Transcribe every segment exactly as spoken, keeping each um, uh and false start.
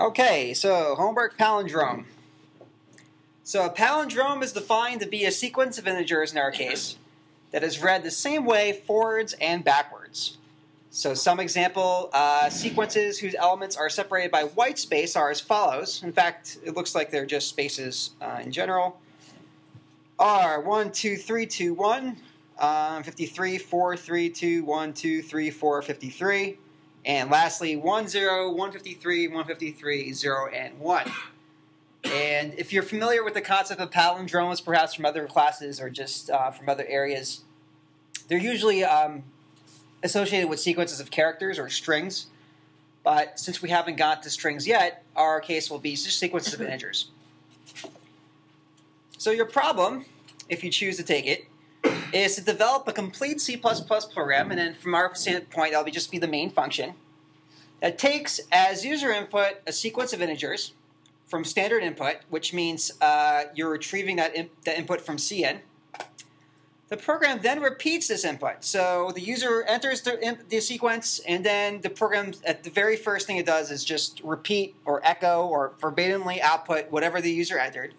Okay, so homework palindrome. So a palindrome is defined to be a sequence of integers in our case that is read the same way forwards and backwards. So some example uh, sequences whose elements are separated by white space are as follows. In fact, it looks like they're just spaces uh, in general. Are one, two, three, two, one, um, fifty-three, four, three, two, one, two, three, four, fifty-three. And lastly, one, zero, one fifty-three, one fifty-three, zero, and one. And if you're familiar with the concept of palindromes, perhaps from other classes or just uh, from other areas, they're usually um, associated with sequences of characters or strings. But since we haven't got to strings yet, our case will be just sequences of integers. So your problem, if you choose to take it, is to develop a complete C plus plus program, and then from our standpoint, that'll be just be the main function, that takes as user input a sequence of integers from standard input, which means uh, you're retrieving that, in that input from C N. The program then repeats this input. So the user enters the, the sequence, and then the program, at the very first thing it does is just repeat or echo or verbatimly output whatever the user entered.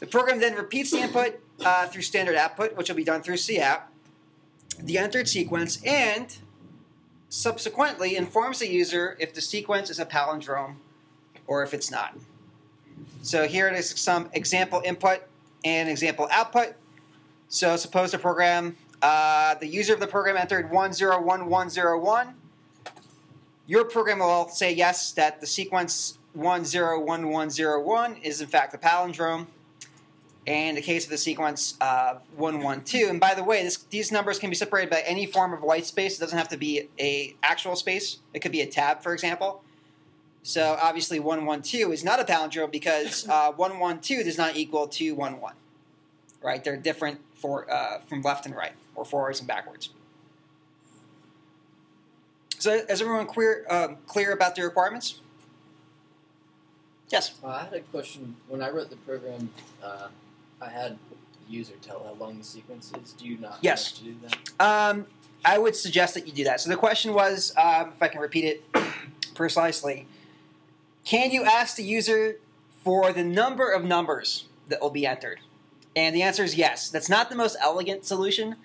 The program then repeats the input uh, through standard output, which will be done through C app, the entered sequence, and subsequently informs the user if the sequence is a palindrome or if it's not. So here it is, some example input and example output. So suppose the program, uh, the user of the program entered one, zero, one, one, zero, one. Your program will say yes, that the sequence one, zero, one, one, zero, one is in fact a palindrome. And the case of the sequence uh, one, one, two, and by the way, this, these numbers can be separated by any form of white space. It doesn't have to be an actual space. It could be a tab, for example. So obviously one, one, two is not a palindrome because uh, one, one, two does not equal two, one, one. Right? They're different for, uh, from left and right, or forwards and backwards. So is everyone clear, uh, clear about the requirements? Yes? Uh, I had a question. When I wrote the program, uh, I had the user tell how long the sequence is. Do you not yes. have to do that? Um, I would suggest that you do that. So the question was, um, if I can repeat it precisely, can you ask the user for the number of numbers that will be entered? And the answer is yes. That's not the most elegant solution.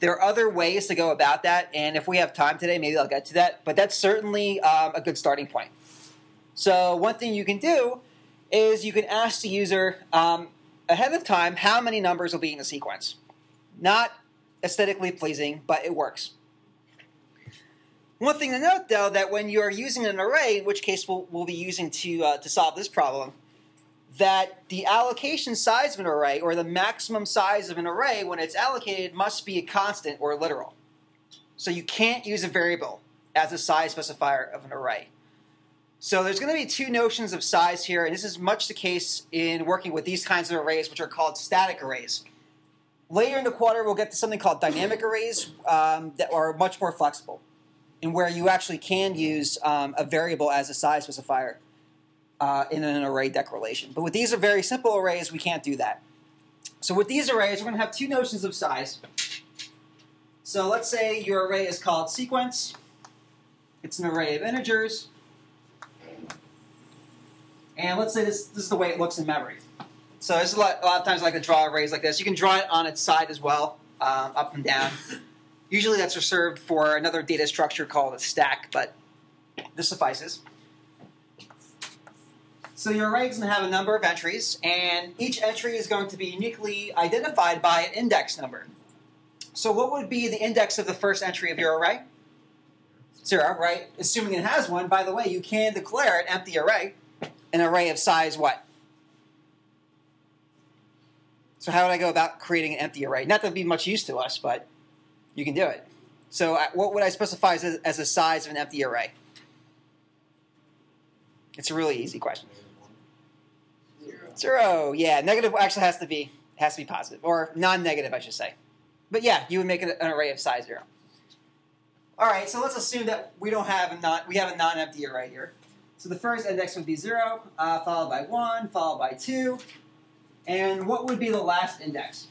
There are other ways to go about that, and if we have time today, maybe I'll get to that. But that's certainly um, a good starting point. So one thing you can do is you can ask the user um, ahead of time how many numbers will be in the sequence. Not aesthetically pleasing, but it works. One thing to note, though, that when you are using an array, in which case we'll, we'll be using to, uh, to solve this problem, that the allocation size of an array, or the maximum size of an array when it's allocated, must be a constant or literal. So you can't use a variable as a size specifier of an array. So there's going to be two notions of size here, and this is much the case in working with these kinds of arrays, which are called static arrays. Later in the quarter, we'll get to something called dynamic arrays um, that are much more flexible, and where you actually can use um, a variable as a size specifier uh, in an array declaration. But with these very simple arrays, we can't do that. So with these arrays, we're going to have two notions of size. So let's say your array is called sequence. It's an array of integers. And let's say this, this is the way it looks in memory. So this is a, lot, a lot of times I like to draw arrays like this. You can draw it on its side as well, um, up and down. Usually that's reserved for another data structure called a stack, but this suffices. So your array is going to have a number of entries, and each entry is going to be uniquely identified by an index number. So what would be the index of the first entry of your array? Zero, right? Assuming it has one. By the way, you can declare an empty array. An array of size what? So how would I go about creating an empty array? Not that it would be much use to us, but you can do it. So what would I specify as a, as a size of an empty array? It's a really easy question. Zero. Zero. Yeah, negative actually has to be has to be positive, or non-negative, I should say. But yeah, you would make an array of size zero. All right. So let's assume that we don't have a non we have a non-empty array here. So the first index would be zero, uh, followed by one, followed by two. And what would be the last index?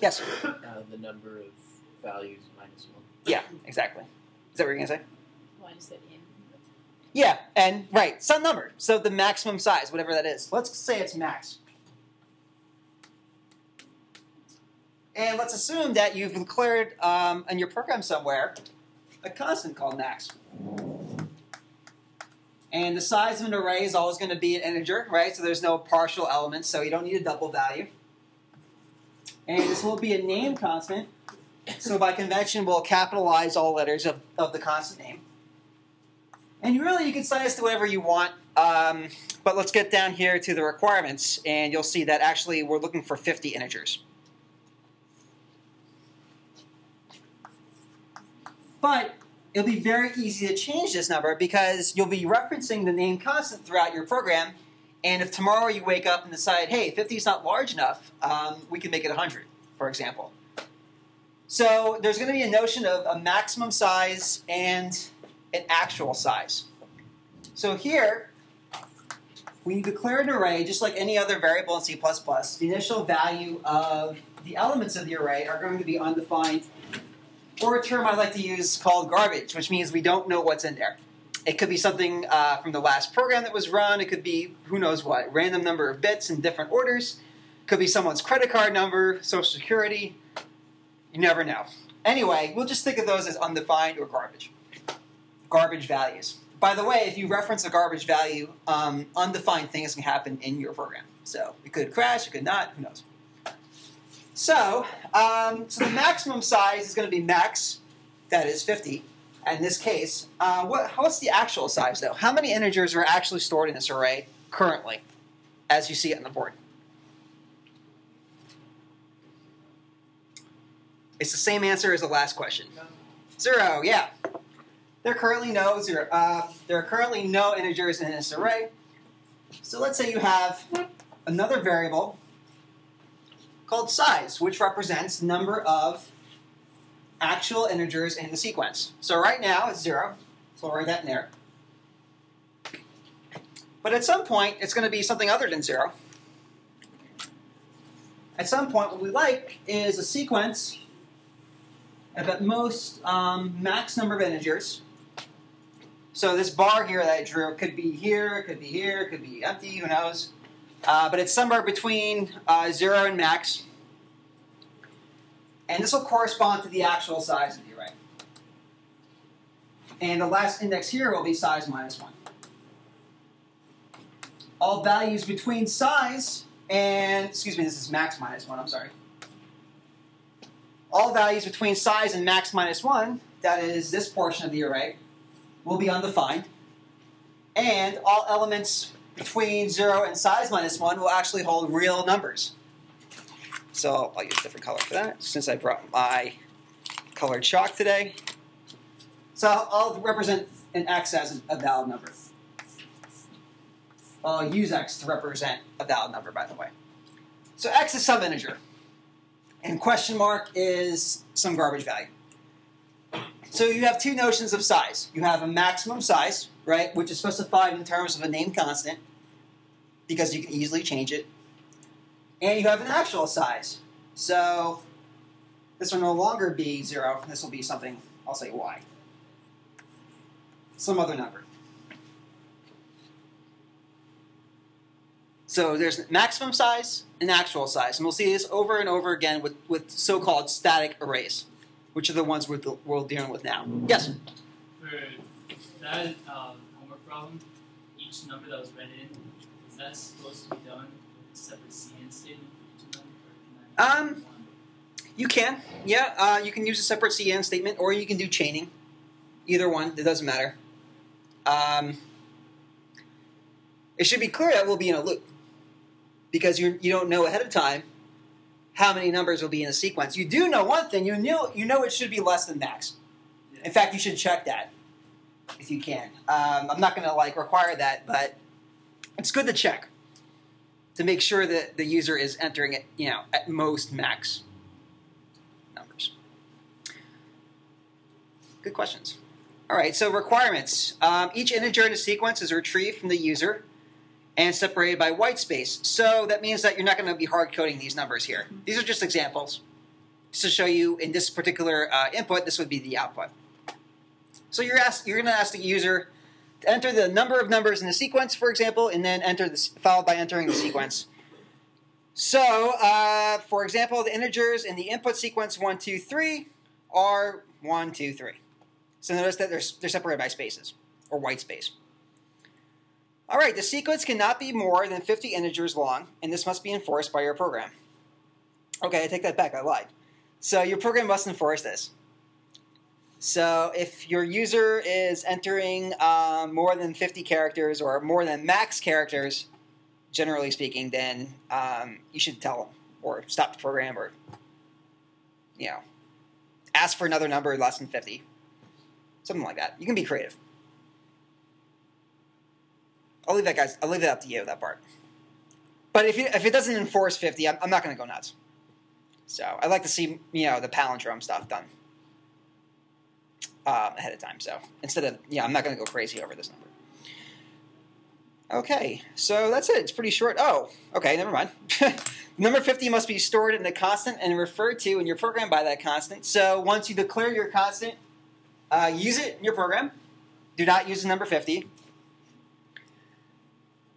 Yes? Uh, the number of values minus one. Yeah, exactly. Is that what you're going to say? times that n. Yeah, and right, some number. So the maximum size, whatever that is. Let's say it's max. And let's assume that you've declared um, in your program somewhere a constant called max. And the size of an array is always going to be an integer, right? So there's no partial elements, so you don't need a double value. And this will be a name constant. So by convention, we'll capitalize all letters of, of the constant name. And really, you can size to whatever you want. Um, but let's get down here to the requirements, and you'll see that actually we're looking for fifty integers. But it'll be very easy to change this number because you'll be referencing the name constant throughout your program. And if tomorrow you wake up and decide, hey, fifty is not large enough, um, we can make it one hundred, for example. So there's going to be a notion of a maximum size and an actual size. So here, when you declare an array, just like any other variable in C plus plus, the initial value of the elements of the array are going to be undefined, or a term I like to use called garbage, which means we don't know what's in there. It could be something uh, from the last program that was run. It could be who knows what, random number of bits in different orders. It could be someone's credit card number, social security. You never know. Anyway, we'll just think of those as undefined or garbage. Garbage values. By the way, if you reference a garbage value, um, undefined things can happen in your program. So it could crash, it could not, who knows. So, um, so the maximum size is going to be max, that is fifty, in this case. Uh, what, what's the actual size, though? How many integers are actually stored in this array currently, as you see it on the board? It's the same answer as the last question. Zero, yeah. There are currently no zero. Uh, there are currently no integers in this array. So let's say you have another variable called size, which represents the number of actual integers in the sequence. So right now it's zero, so we'll write that in there. But at some point, it's going to be something other than zero. At some point, what we like is a sequence of at most um, max number of integers. So this bar here that I drew could be here, could be here, could be empty, who knows. Uh, but it's somewhere between uh, zero and max. And this will correspond to the actual size of the array. And the last index here will be size minus one. All values between size and, excuse me, this is max minus one, I'm sorry. All values between size and max minus one, that is this portion of the array, will be undefined. And all elements between zero and size minus one will actually hold real numbers. So I'll use a different color for that, since I brought my colored chalk today. So I'll represent an x as a valid number. I'll use x to represent a valid number, by the way. So x is some integer, and question mark is some garbage value. So you have two notions of size. You have a maximum size, right, which is specified in terms of a name constant, because you can easily change it. And you have an actual size. So this will no longer be zero. This will be something, I'll say y. Some other number. So there's maximum size and actual size. And we'll see this over and over again with, with so-called static arrays, which are the ones we're, we're dealing with now. Yes? That um, homework problem, each number that was read in, is that supposed to be done with a separate C N statement for each number? Um, you can, yeah. Uh, you can use a separate C N statement, or you can do chaining. Either one, it doesn't matter. Um, it should be clear that we'll be in a loop, because you you don't know ahead of time how many numbers will be in a sequence. You do know one thing. You knew you know it should be less than max. In fact, you should check that. If you can. Um, I'm not going to like require that, but it's good to check to make sure that the user is entering it, you know, at most max numbers. Good questions. All right, so requirements. Um, each integer in a sequence is retrieved from the user and separated by white space. So that means that you're not going to be hard coding these numbers here. These are just examples. Just to show you in this particular uh, input, this would be the output. So you're asked, you're going to ask the user to enter the number of numbers in the sequence, for example, and then enter the, followed by entering the sequence. So, uh, for example, the integers in the input sequence one, two, three are one, two, three. So notice that they're, they're separated by spaces, or white space. All right, the sequence cannot be more than fifty integers long, and this must be enforced by your program. Okay, I take that back, I lied. So your program must enforce this. So if your user is entering uh, more than fifty characters, or more than max characters, generally speaking, then um, you should tell them, or stop the program, or, you know, ask for another number less than fifty. Something like that. You can be creative. I'll leave that, guys. I'll leave it up to you, that part. But if, you, if it doesn't enforce fifty, I'm, I'm not going to go nuts. So I like to see, you know, the palindrome stuff done um, ahead of time. So instead of, yeah, I'm not going to go crazy over this number. Okay, so that's it. It's pretty short. Oh, okay, never mind. Number fifty must be stored in a constant and referred to in your program by that constant. So once you declare your constant, uh, use it in your program. Do not use the number fifty.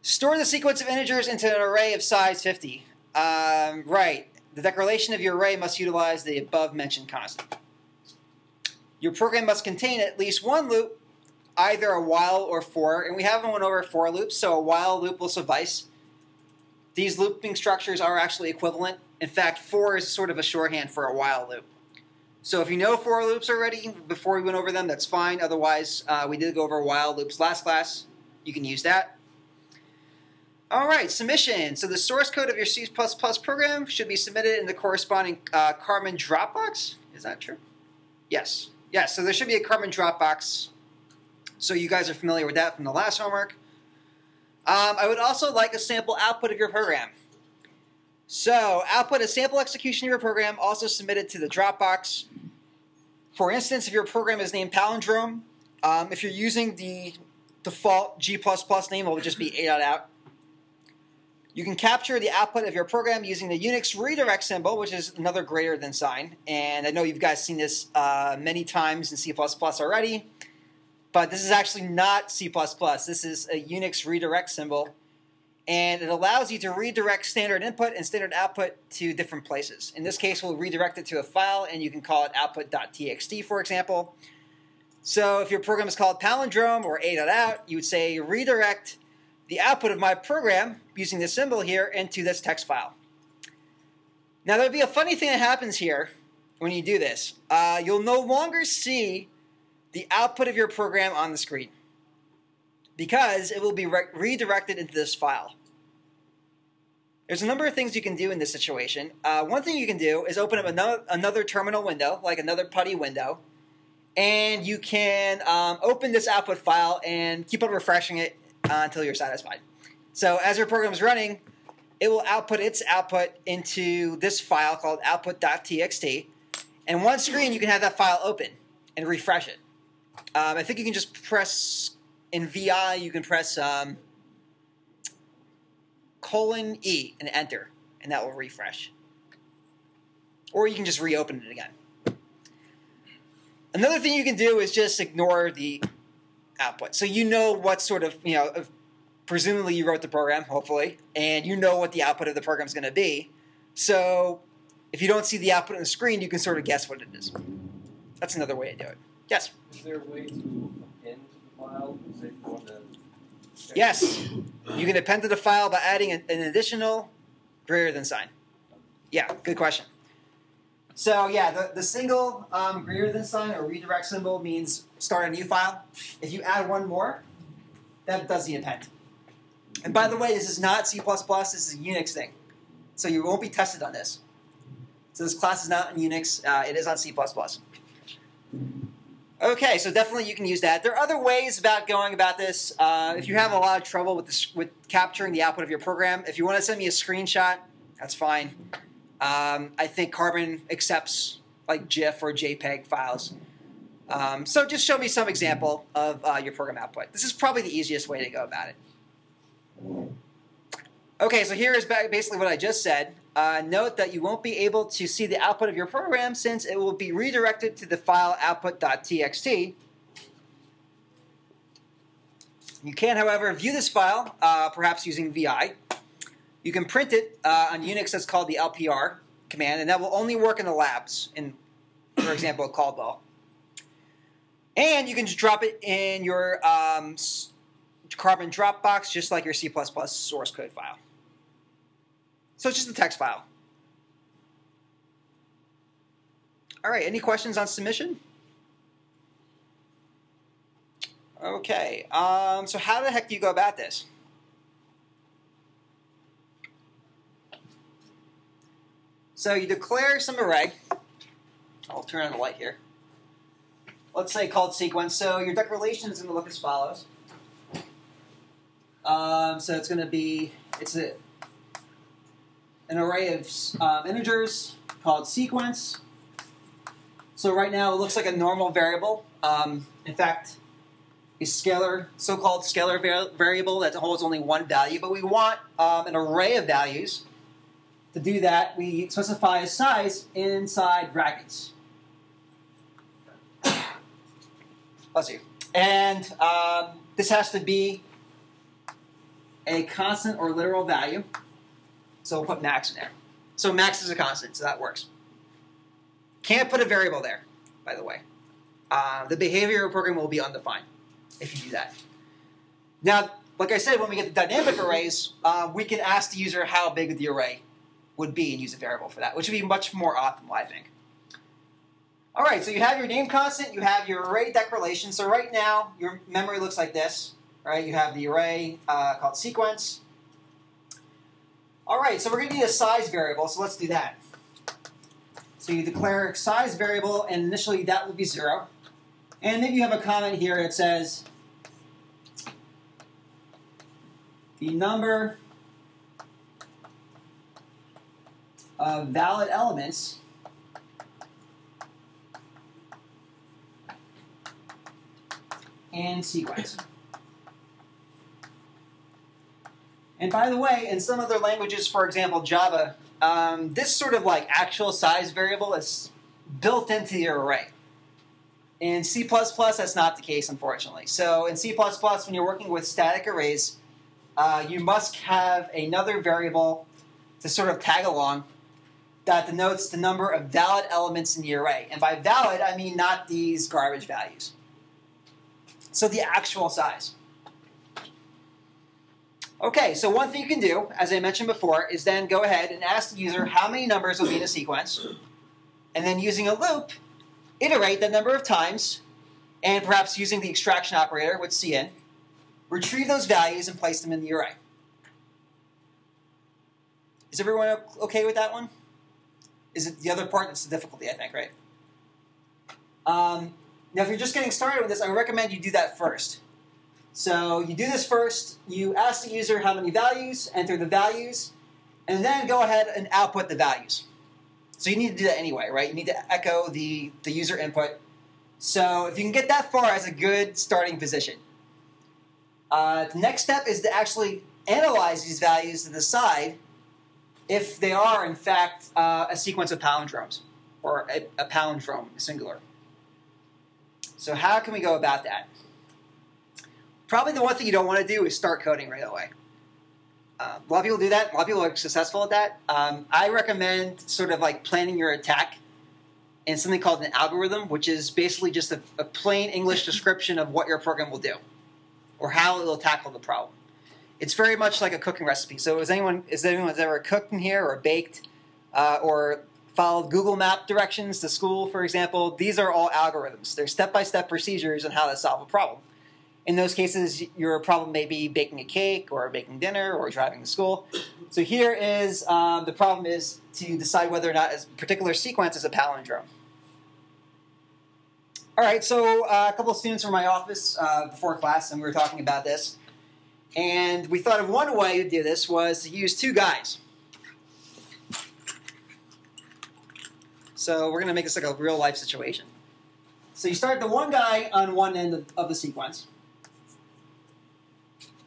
Store the sequence of integers into an array of size fifty. Um, right. The declaration of your array must utilize the above-mentioned constant. Your program must contain at least one loop, either a while or for, and we haven't went over for loops, so a while loop will suffice. These looping structures are actually equivalent. In fact, for is sort of a shorthand for a while loop. So if you know for loops already, before we went over them, that's fine. Otherwise, uh, we did go over while loops last class. You can use that. All right, submission. So the source code of your C plus plus program should be submitted in the corresponding uh, Karman Dropbox. Is that true? Yes. Yes, so there should be a Karman Dropbox. So you guys are familiar with that from the last homework. Um, I would also like a sample output of your program. So output a sample execution of your program, also submitted to the Dropbox. For instance, if your program is named Palindrome, um, if you're using the default G plus plus name, it will just be A dot out. You can capture the output of your program using the Unix redirect symbol, which is another greater than sign. And I know you guys seen this uh, many times in C plus plus already, but this is actually not C plus plus. This is a Unix redirect symbol, and it allows you to redirect standard input and standard output to different places. In this case, we'll redirect it to a file, and you can call it output dot t x t, for example. So if your program is called Palindrome or A dot out, you would say redirect the output of my program, using this symbol here, into this text file. Now there'll be a funny thing that happens here when you do this. Uh, you'll no longer see the output of your program on the screen, because it will be re redirected into this file. There's a number of things you can do in this situation. Uh, one thing you can do is open up another, another terminal window, like another PuTTY window, and you can um, open this output file and keep on refreshing it Uh, until you're satisfied. So as your program is running, it will output its output into this file called output dot t x t, and one screen you can have that file open and refresh it. Um, I think you can just press, in V I, you can press um, colon E and enter, and that will refresh. Or you can just reopen it again. Another thing you can do is just ignore the output. So you know what sort of, you know, presumably you wrote the program, hopefully, and you know what the output of the program is going to be. So if you don't see the output on the screen, you can sort of guess what it is. That's another way to do it. Yes? Is there a way to append to the file? Is it going to check? Yes. You can append to the file by adding an, an additional greater than sign. Yeah, good question. So yeah, the, the single um, greater than sign or redirect symbol means start a new file. If you add one more, that does the append. And by the way, this is not C plus plus, this is a Unix thing. So you won't be tested on this. So this class is not in Unix, uh, it is on C plus plus. Okay, so definitely you can use that. There are other ways about going about this. Uh, if you have a lot of trouble with, this, with capturing the output of your program, if you want to send me a screenshot, that's fine. Um, I think Karman accepts like GIF or JPEG files. Um, so just show me some example of uh, your program output. This is probably the easiest way to go about it. Okay, so here is basically what I just said. Uh, note that you won't be able to see the output of your program since it will be redirected to the file output dot t x t. You can, however, view this file, uh, perhaps using V I. You can print it uh, on Unix. That's called the L P R command, and that will only work in the labs, in, for example, at Caldwell. And you can just drop it in your um, Carbon Dropbox, just like your C plus plus source code file. So it's just a text file. All right, any questions on submission? Okay, um, so how the heck do you go about this? So you declare some array. I'll turn on the light here. Let's say called sequence. So your declaration is going to look as follows. Um, so it's going to be it's a, an array of um, integers called sequence. So right now it looks like a normal variable. Um, in fact, a scalar, so-called scalar var variable that holds only one value, but we want um, an array of values. To do that, we specify a size inside brackets. Bless you. And um, this has to be a constant or literal value. So we'll put max in there. So max is a constant, so that works. Can't put a variable there, by the way. Uh, the behavior of the program will be undefined if you do that. Now, like I said, when we get the dynamic arrays, uh, we can ask the user how big the array would be and use a variable for that, which would be much more optimal, I think. All right, so you have your name constant, you have your array declaration. So right now, your memory looks like this, right? You have the array uh, called sequence. All right, so we're going to need a size variable, so let's do that. So you declare a size variable, and initially that will be zero. And then you have a comment here that says the number of valid elements in sequence. And by the way, in some other languages, for example, Java, um, this sort of like actual size variable is built into your array. In C plus plus, that's not the case, unfortunately. So in C plus plus, when you're working with static arrays, uh, you must have another variable to sort of tag along that denotes the number of valid elements in the array. And by valid, I mean not these garbage values. So the actual size. Okay, so one thing you can do, as I mentioned before, is then go ahead and ask the user how many numbers will be in a sequence, and then using a loop, iterate that number of times, and perhaps using the extraction operator with C N, retrieve those values and place them in the array. Is everyone okay with that one? Is it the other part that's the difficulty, I think, right? Um, now, if you're just getting started with this, I recommend you do that first. So you do this first, you ask the user how many values, enter the values, and then go ahead and output the values. So you need to do that anyway, right? You need to echo the, the user input. So if you can get that far, that's a good starting position. Uh, the next step is to actually analyze these values to decide if they are, in fact, uh, a sequence of palindromes, or a, a palindrome, singular. So how can we go about that? Probably the one thing you don't want to do is start coding right away. Uh, a lot of people do that. A lot of people are successful at that. Um, I recommend sort of like planning your attack in something called an algorithm, which is basically just a, a plain English description of what your program will do or how it will tackle the problem. It's very much like a cooking recipe. So is anyone is anyone ever cooked in here or baked uh, or followed Google Map directions to school, for example? These are all algorithms. They're step-by-step procedures on how to solve a problem. In those cases, your problem may be baking a cake or making dinner or driving to school. So here is um, the problem is to decide whether or not a particular sequence is a palindrome. All right, so uh, a couple of students from my office uh, before class, and we were talking about this. And we thought of one way to do this was to use two guys. So we're going to make this like a real-life situation. So you start the one guy on one end of, of the sequence.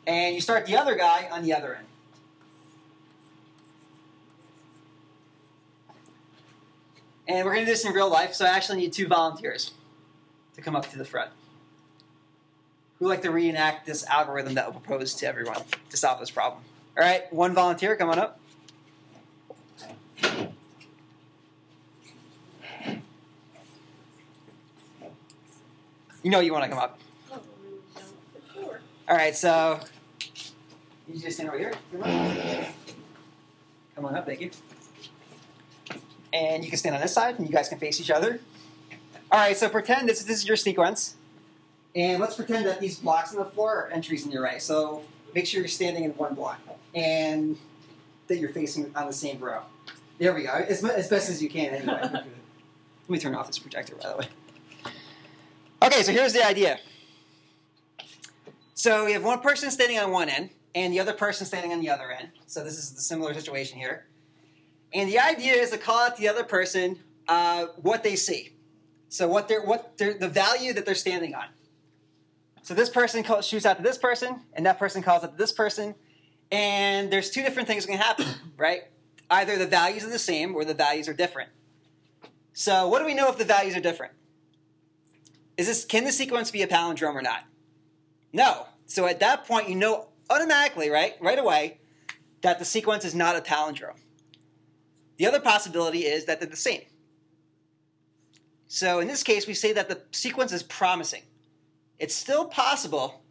And you start the other guy on the other end. And we're going to do this in real life, so I actually need two volunteers to come up to the front. who would like to reenact this algorithm that we'll propose to everyone to solve this problem? All right, one volunteer, come on up. You know you want to come up. All right, so you just stand over here. Come on. Come on up, thank you. And you can stand on this side, and you guys can face each other. All right, so pretend this, this is your sequence. And let's pretend that these blocks on the floor are entries in your array. So make sure you're standing in one block, and that you're facing on the same row. There we go, as, as best as you can anyway. Let me turn off this projector, by the way. Okay, so here's the idea. So we have one person standing on one end, and the other person standing on the other end. So this is the similar situation here. And the idea is to call out the other person uh, what they see. So what they're, what they're, the value that they're standing on. So this person calls, shoots out to this person, and that person calls out to this person. And there's two different things that can happen, right? Either the values are the same or the values are different. So what do we know if the values are different? Is this, can the sequence be a palindrome or not? No. So at that point, you know automatically, right, right away, that the sequence is not a palindrome. The other possibility is that they're the same. So in this case, we say that the sequence is promising. It's still possible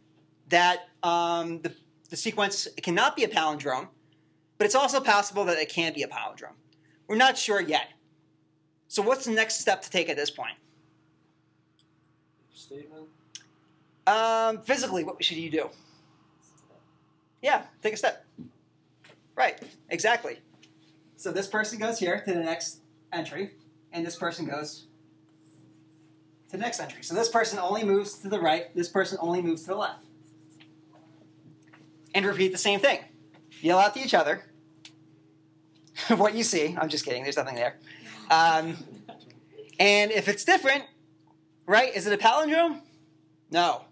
that um, the, the sequence cannot be a palindrome, but it's also possible that it can be a palindrome. We're not sure yet. So what's the next step to take at this point? Statement? Um, physically, what should you do? Yeah, take a step. Right, exactly. So this person goes here to the next entry, and this person goes to the next entry. So this person only moves to the right, this person only moves to the left. And repeat the same thing. Yell out to each other what you see. I'm just kidding, there's nothing there. Um, and if it's different, right, is it a palindrome? No.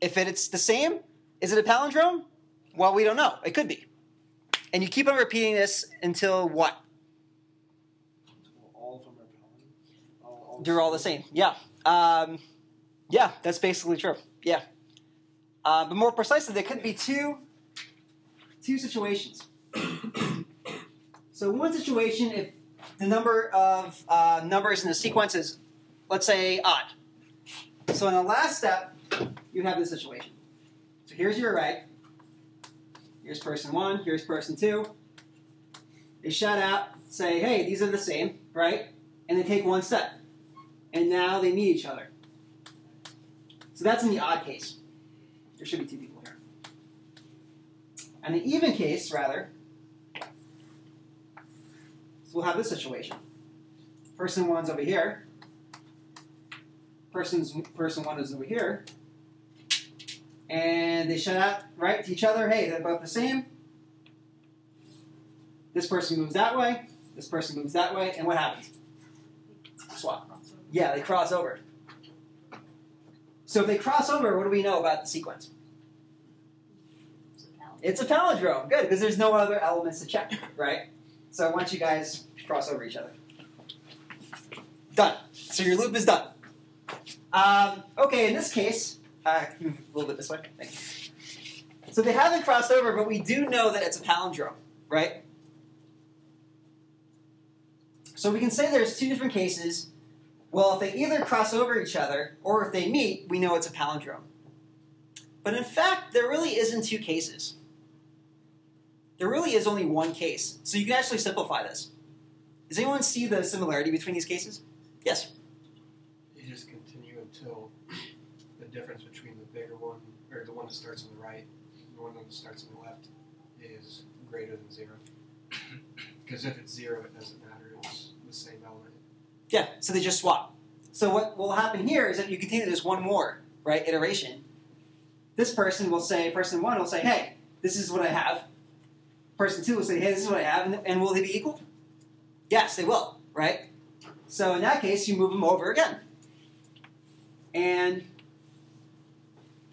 If it's the same, is it a palindrome? Well, we don't know. It could be. And you keep on repeating this until what? All of them are all, all They're all the same. Yeah. Um, yeah, that's basically true. Yeah. Uh, but more precisely, there could be two, two situations. So in one situation, if the number of uh, numbers in the sequence is, let's say, odd. So in the last step, you have this situation. So here's your array. Here's person one, here's person two. They shout out, say, hey, these are the same, right? And they take one step. And now they meet each other. So that's in the odd case. There should be two people here. And the even case, rather, so we'll have this situation. Person one's over here. Person's, person one is over here. And they shout out, right, to each other, hey, they're both the same. This person moves that way, this person moves that way, and what happens? Swap. Yeah, they cross over. So if they cross over, what do we know about the sequence? It's a palindrome. Good, because there's no other elements to check, right? So I want you guys to cross over each other. Done. So your loop is done. Um, okay, in this case... Uh, a little bit this way. Thanks. So they haven't crossed over, but we do know that it's a palindrome, right? So we can say there's two different cases. Well, if they either cross over each other or if they meet, we know it's a palindrome. But in fact, there really isn't two cases. There really is only one case. So you can actually simplify this. Does anyone see the similarity between these cases? Yes? You just continue until... difference between the bigger one, or the one that starts on the right, and the one that starts on the left, is greater than zero. Because if it's zero, it doesn't matter. It's the same element. Yeah, so they just swap. So what will happen here is that you continue this one more, right, iteration. This person will say, person one will say, hey, this is what I have. Person two will say, hey, this is what I have. And, and will they be equal? Yes, they will, right? So in that case, you move them over again. And...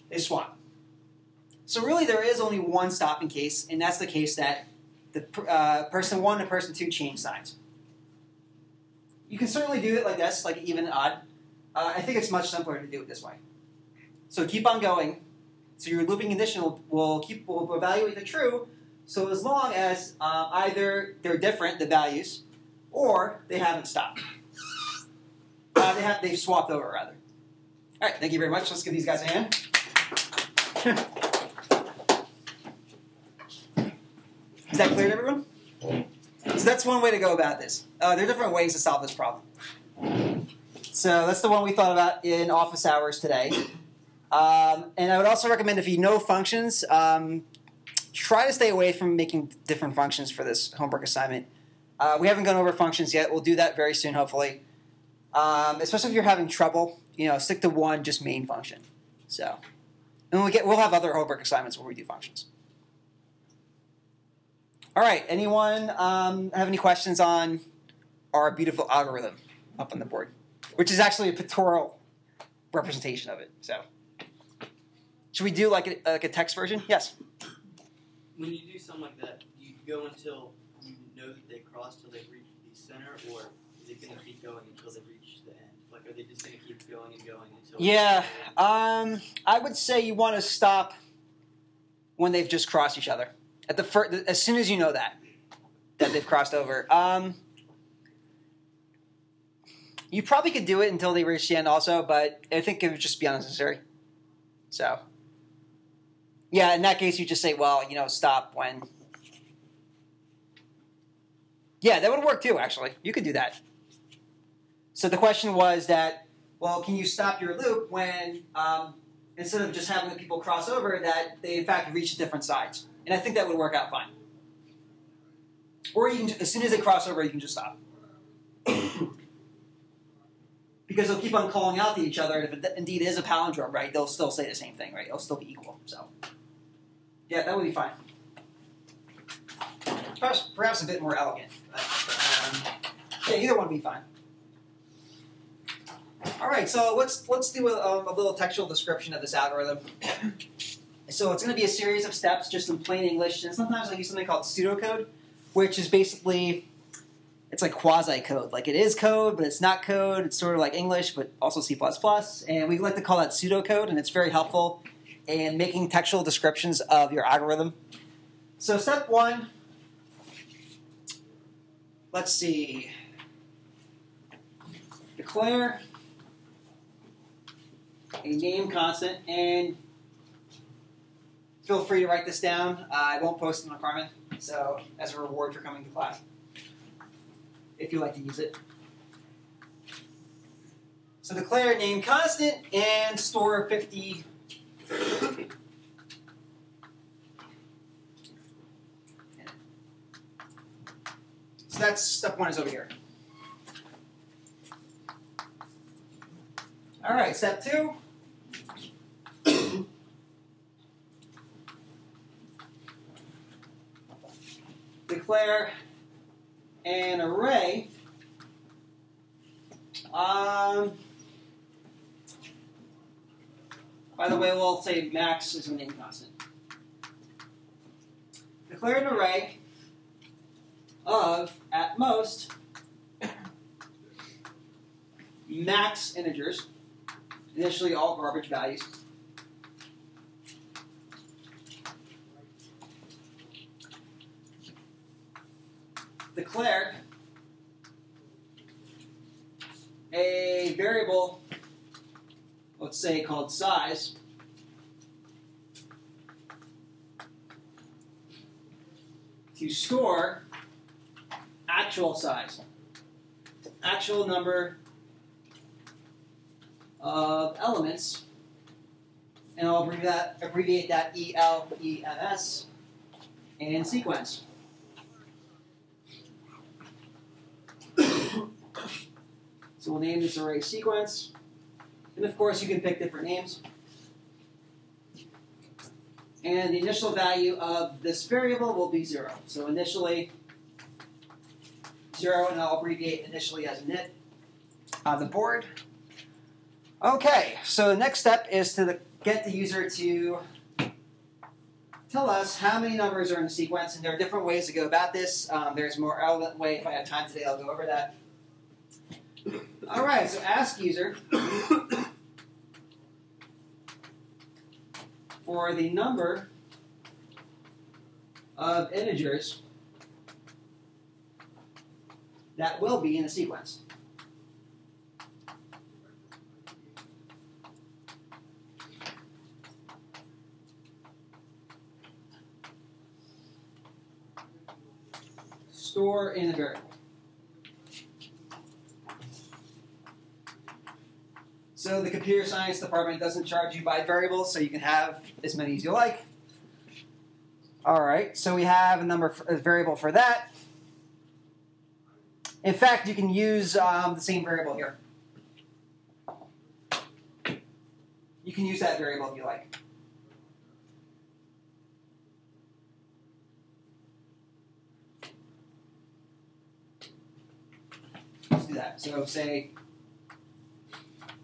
they swap. So really there is only one stopping case, and that's the case that the uh, person one and person two change signs. You can certainly do it like this, like even and odd. Uh, I think it's much simpler to do it this way. So keep on going So your looping condition will, will keep will evaluate the true. So as long as uh, either they're different, the values, or they haven't stopped. Uh, they have they've swapped over rather. All right, thank you very much. Let's give these guys a hand. Is that clear to everyone? So that's one way to go about this. Uh, there are different ways to solve this problem. So that's the one we thought about in office hours today. Um, and I would also recommend if you know functions, um, try to stay away from making different functions for this homework assignment. Uh, we haven't gone over functions yet. We'll do that very soon, hopefully. Um, especially if you're having trouble, you know, stick to one just main function. So, and we get we'll have other homework assignments where we do functions. All right. Anyone um, have any questions on our beautiful algorithm up on the board, which is actually a pictorial representation of it? So, should we do like a, like a text version? Yes. When you do something like that, do you go until you know that they cross till they reach the center, or is it going to keep going until they reach the end? Like, are they just going to keep going and going until? Yeah, um, I would say you want to stop when they've just crossed each other. At the first, as soon as you know that that they've crossed over, um, you probably could do it until they reach the end, also. But I think it would just be unnecessary. So, yeah, in that case, you just say, well, you know, stop when. Yeah, that would work too. Actually, you could do that. So the question was that, well, can you stop your loop when um, instead of just having the people cross over, that they in fact reach different sides? And I think that would work out fine. Or you can, as soon as they cross over, you can just stop. Because they'll keep on calling out to each other, and if it indeed is a palindrome, right, they'll still say the same thing, right? They'll still be equal. So, yeah, that would be fine. Perhaps, perhaps a bit more elegant. But, um, yeah, either one would be fine. All right, so let's, let's do a, a little textual description of this algorithm. So it's going to be a series of steps, just in plain English, and sometimes I use something called pseudocode, which is basically, it's like quasi-code. Like it is code, but it's not code. It's sort of like English, but also C plus plus, and we like to call that pseudocode, and it's very helpful in making textual descriptions of your algorithm. So step one, let's see, declare a name constant, and feel free to write this down. Uh, I won't post it on Carmen, so as a reward for coming to class, if you like to use it. So declare name constant and store fifty. So that's step one is over here. All right, step two. Declare an array um, by the way, we'll say max is a name constant. Declare an array of at most max integers, initially all garbage values, declare a variable, let's say called size, to store actual size, actual number of elements, and I'll abbreviate that, abbreviate that E L E M S, and sequence. So we'll name this array sequence, and of course you can pick different names. And the initial value of this variable will be zero. So initially zero, and I'll abbreviate initially as init on the board. Okay, so the next step is to get the user to tell us how many numbers are in the sequence, and there are different ways to go about this. Um, there's a more elegant way. If I have time today, I'll go over that. All right, so ask user for the number of integers that will be in the sequence. Store in the variable. So the computer science department doesn't charge you by variables, so you can have as many as you like. All right, so we have a number for, a variable for that. In fact, you can use um, the same variable here. You can use that variable if you like. Let's do that. So say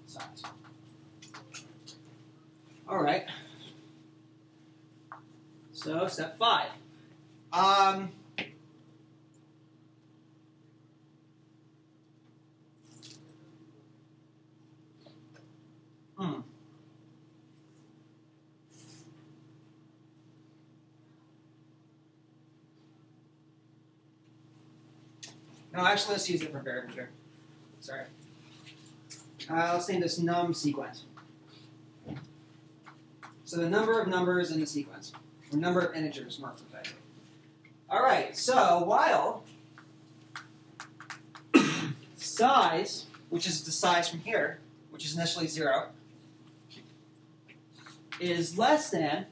size. All right. So step five. Um, Hmm. No, actually, let's use a different variable here. Sorry. Uh, let's name this num sequence. So the number of numbers in the sequence, or number of integers, more precisely. All right. So while size, which is the size from here, which is initially zero, is less than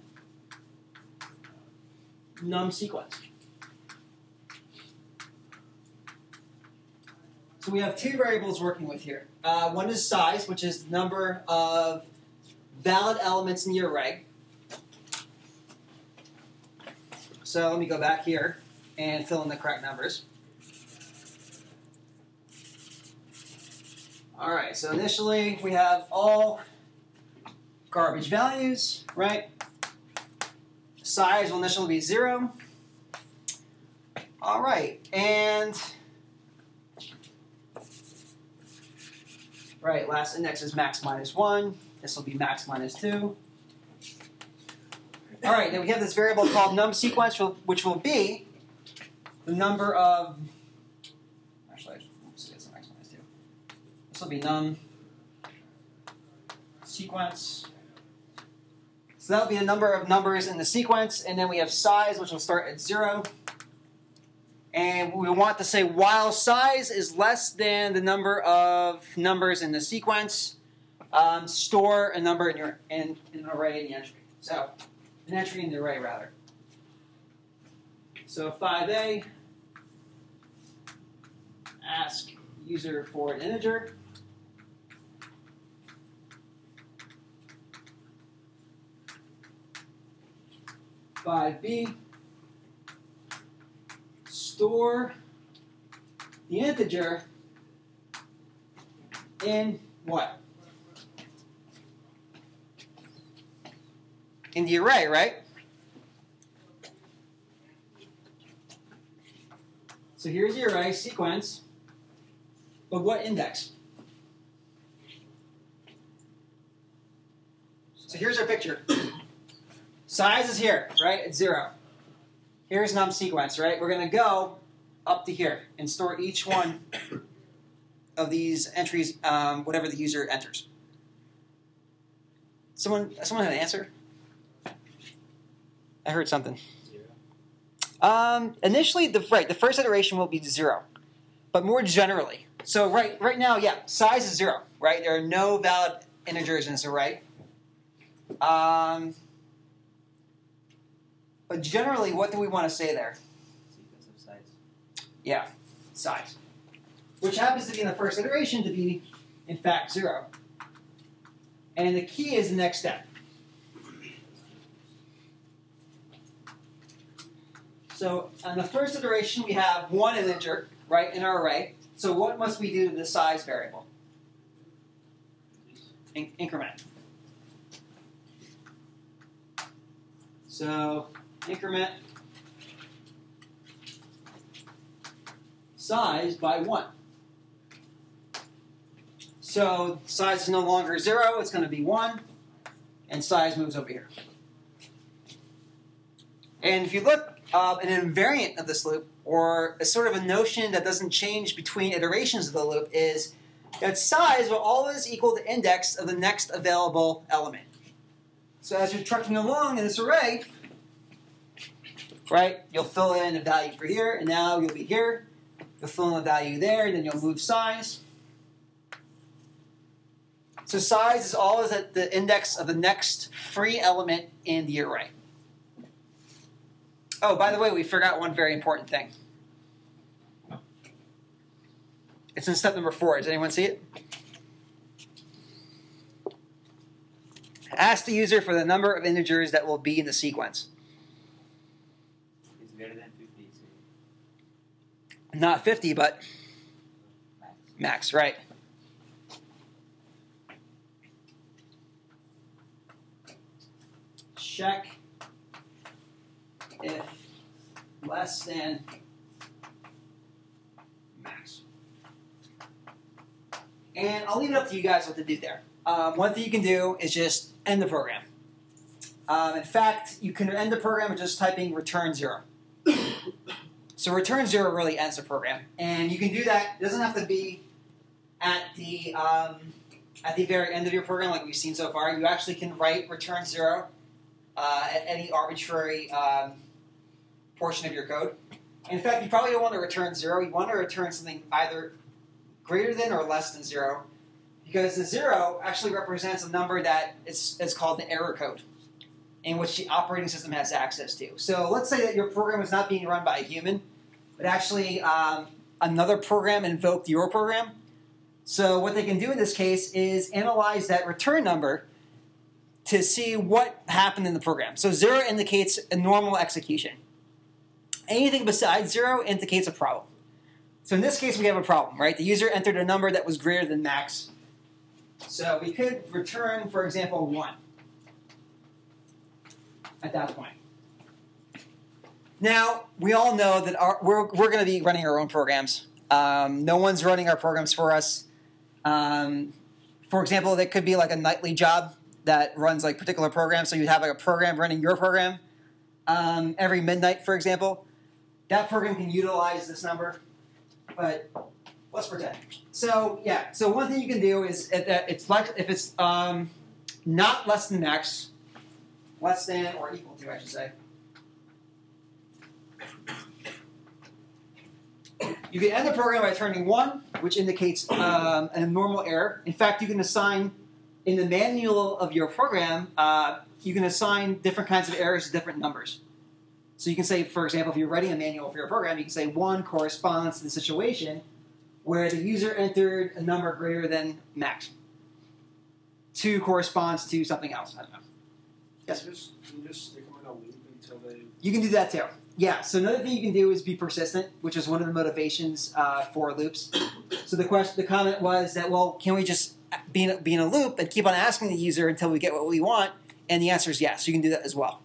num sequence. So we have two variables working with here. Uh, one is size, which is the number of valid elements in the array. So let me go back here and fill in the correct numbers. All right, so initially we have all garbage values, right? Size will initially be zero. All right, and right, last index is max minus one. This will be max minus two. All right, then we have this variable called num sequence, which will be the number of, actually, oops, it's max minus two. This will be num sequence. So that'll be the number of numbers in the sequence, and then we have size, which will start at zero. And we want to say while size is less than the number of numbers in the sequence, um, store a number in your in, in an array in the entry. So an entry in the array rather. So five A, ask user for an integer. five B, store the integer in what? In the array, right? So here's the array sequence, but what index? So here's our picture. Size is here, right? It's zero. Here's num sequence, right? We're going to go up to here and store each one of these entries, um, whatever the user enters. Someone, someone had an answer? I heard something. Zero. Um, initially, the right, the first iteration will be zero, but more generally. So right, right now, yeah, size is zero, right? There are no valid integers in this array. Um. But generally, what do we want to say there? Sequence of size. Yeah, size. Which happens to be in the first iteration to be, in fact, zero. And the key is the next step. So on the first iteration, we have one integer, right, in our array. So what must we do to the size variable? In- increment. So increment size by one. So size is no longer zero, it's going to be one, and size moves over here. And if you look uh, at an invariant of this loop, or a sort of a notion that doesn't change between iterations of the loop, is that size will always equal the index of the next available element. So as you're trucking along in this array, right, you'll fill in a value for here, and now you'll be here. You'll fill in a value there, and then you'll move size. So size is always at the index of the next free element in the array. Oh, by the way, we forgot one very important thing. It's in step number four. Does anyone see it? Ask the user for the number of integers that will be in the sequence. It's greater than fifty. Not fifty, but max, max right. Check if less than max. And I'll leave it up to you guys what to do there. Um, one thing you can do is just end the program. Um, in fact, you can end the program with just typing return zero. So return zero really ends the program. And you can do that. It doesn't have to be at the, um, at the very end of your program like we've seen so far. You actually can write return zero Uh, at any arbitrary um, portion of your code. In fact, you probably don't want to return zero. You want to return something either greater than or less than zero, because the zero actually represents a number that is, is called an error code, in which the operating system has access to. So let's say that your program is not being run by a human, but actually um, another program invoked your program. So what they can do in this case is analyze that return number to see what happened in the program. So zero indicates a normal execution. Anything besides zero indicates a problem. So in this case, we have a problem, right? The user entered a number that was greater than max. So we could return, for example, one at that point. Now, we all know that our, we're, we're going to be running our own programs. Um, no one's running our programs for us. Um, for example, that could be like a nightly job that runs like particular programs. So you'd have like a program running your program um, every midnight, for example. That program can utilize this number, but let's pretend. So yeah, so one thing you can do is if it's like if it's um, not less than max, less than or equal to, I should say. You can end the program by turning one, which indicates um, a normal error. In fact, you can assign in the manual of your program, uh, you can assign different kinds of errors to different numbers. So you can say, for example, if you're writing a manual for your program, you can say one corresponds to the situation where the user entered a number greater than max. Two corresponds to something else. I don't know. Yes? Can you just, can you just stick them in a loop until they... You can do that too. Yeah, so another thing you can do is be persistent, which is one of the motivations uh, for loops. So the question, the comment was that, well, can we just be in, a, be in a loop and keep on asking the user until we get what we want? And the answer is yes, you can do that as well.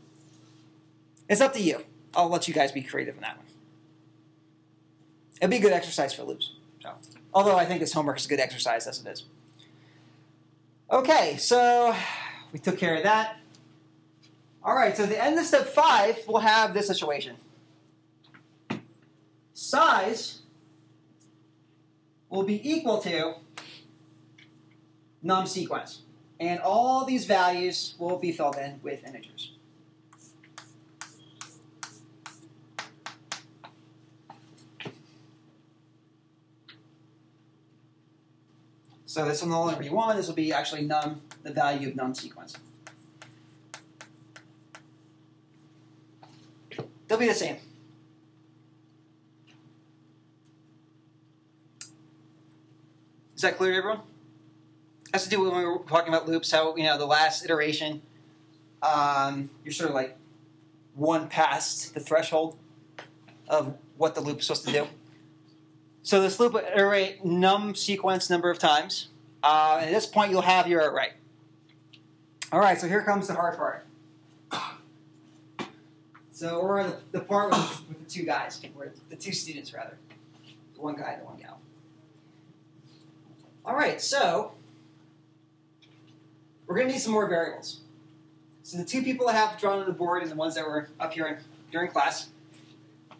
It's up to you. I'll let you guys be creative in that one. It'd be a good exercise for loops. So, although I think this homework is a good exercise as it is. Okay, so we took care of that. All right, so at the end of step five, we'll have this situation. Size will be equal to num sequence. And all these values will be filled in with integers. So this will no longer be one. This will be actually num, the value of num sequence. They'll be the same. Is that clear to everyone? That's to do when we were talking about loops, how, you know, the last iteration, um, you're sort of like one past the threshold of what the loop is supposed to do. So this loop will iterate num sequence number of times. Uh, and at this point, you'll have your array. All right, so here comes the hard part. So we're on the part with, with the two guys, or the two students, rather. The one guy and the one gal. All right, so we're going to need some more variables. So the two people I have drawn on the board and the ones that were up here during class,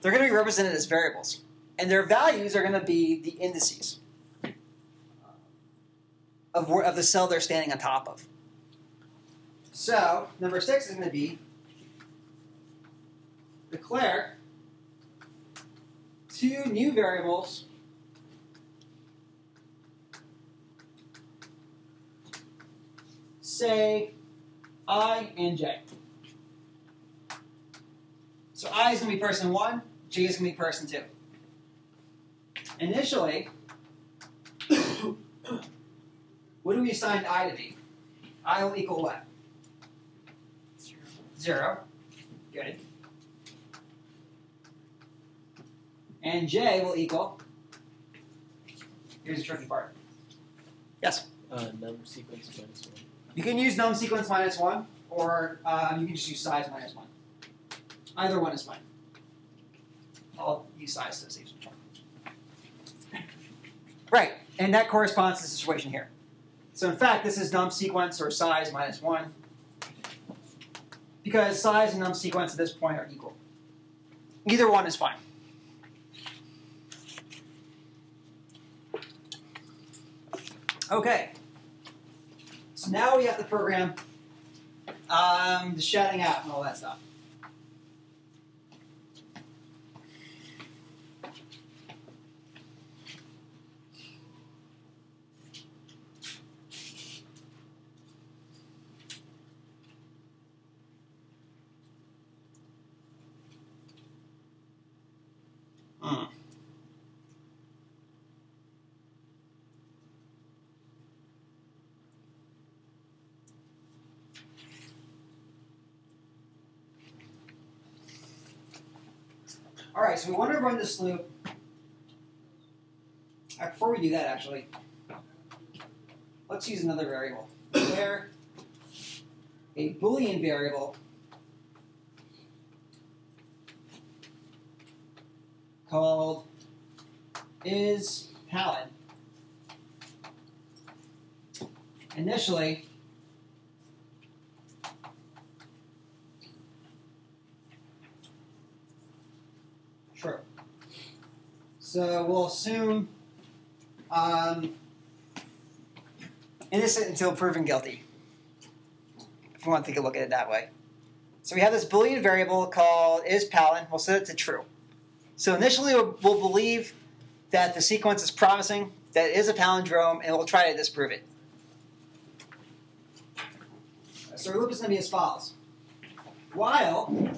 they're going to be represented as variables. And their values are going to be the indices of, where, of the cell they're standing on top of. So number six is going to be declare two new variables say I and J. So I is going to be person one, J is going to be person two. Initially, what do we assign I to be? I will equal what? Zero. Zero. Good. And J will equal. Here's the tricky part. Yes? Uh, num sequence minus one. You can use num sequence minus one, or um, you can just use size minus one. Either one is fine. I'll use size to save some time. Right, and that corresponds to the situation here. So in fact, this is num sequence or size minus one, because size and num sequence at this point are equal. Either one is fine. Okay, so now we have to program um, the shouting out and all that stuff. Alright, so we want to run this loop. Right, before we do that, actually, let's use another variable. Declare a Boolean variable called is palette. Initially, true. So we'll assume um, innocent until proven guilty, if we want to take a look at it that way. So we have this Boolean variable called isPalin. We'll set it to true. So initially we'll, we'll believe that the sequence is promising, that it is a palindrome, and we'll try to disprove it. So our loop is going to be as follows. While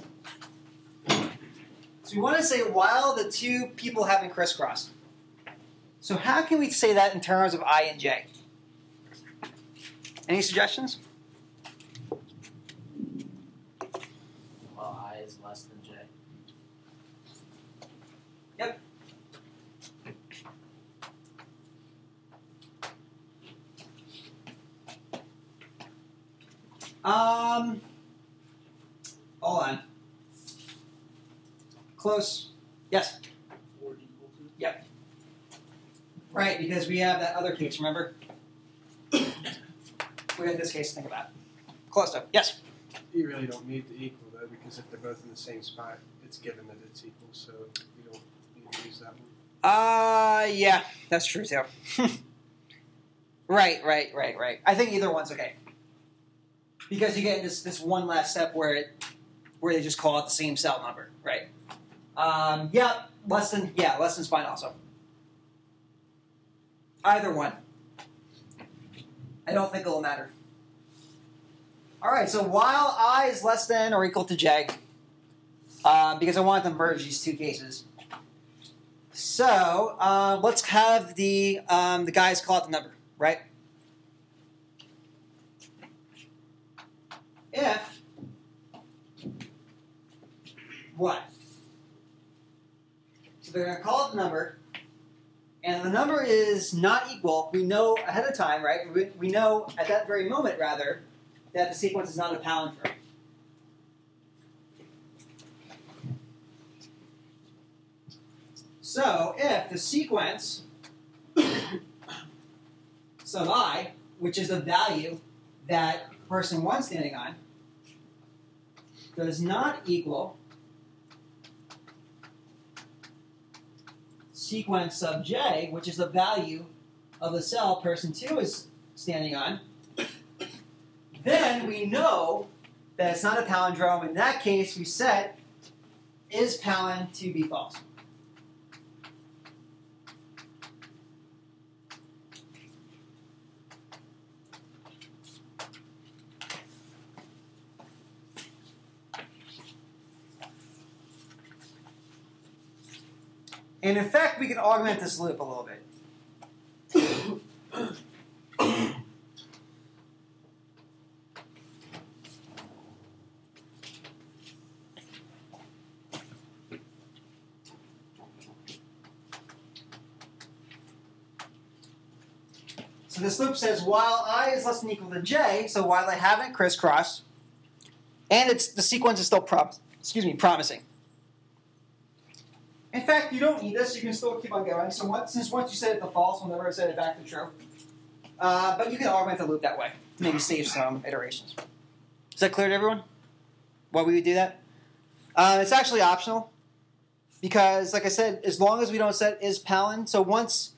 So we want to say while the two people haven't crisscrossed. So how can we say that in terms of I and J? Any suggestions? Well, I is less than J. Yep. Um, hold on. Close. Yes? Or equal to? Yep. Right, because we have that other case, remember? We have this case to think about. Close up. Yes? You really don't need to equal, though, because if they're both in the same spot, it's given that it's equal, so you don't need to use that one. Uh, yeah, that's true, too. Right, right, right, right. I think either one's okay. Because you get this, this one last step where, it, where they just call it the same cell number, right? Um, yeah, less than, yeah, less than's fine also. Either one. I don't think it'll matter. Alright, so while I is less than or equal to J, uh, because I want to merge these two cases. So, uh, let's have the, um, the guys call out the number, right? If, what? So they're going to call it the number, and the number is not equal. We know ahead of time, right? We, we know at that very moment, rather, that the sequence is not a palindrome. So if the sequence sub I, which is the value that person one standing on, does not equal sequence sub j, which is the value of the cell person two is standing on, then we know that it's not a palindrome. In that case, we set is palin to be false. And in fact, we can augment this loop a little bit. So this loop says while I is less than equal to j, so while I haven't crisscrossed, and it's the sequence is still prom excuse me promising. In fact, you don't need this. You can still keep on going. So once, since once you set it to false, we'll never set it back to true. Uh, but you can augment the loop that way. Maybe save some iterations. Is that clear to everyone? Why we would do that? Uh, it's actually optional because, like I said, as long as we don't set is palin. So once,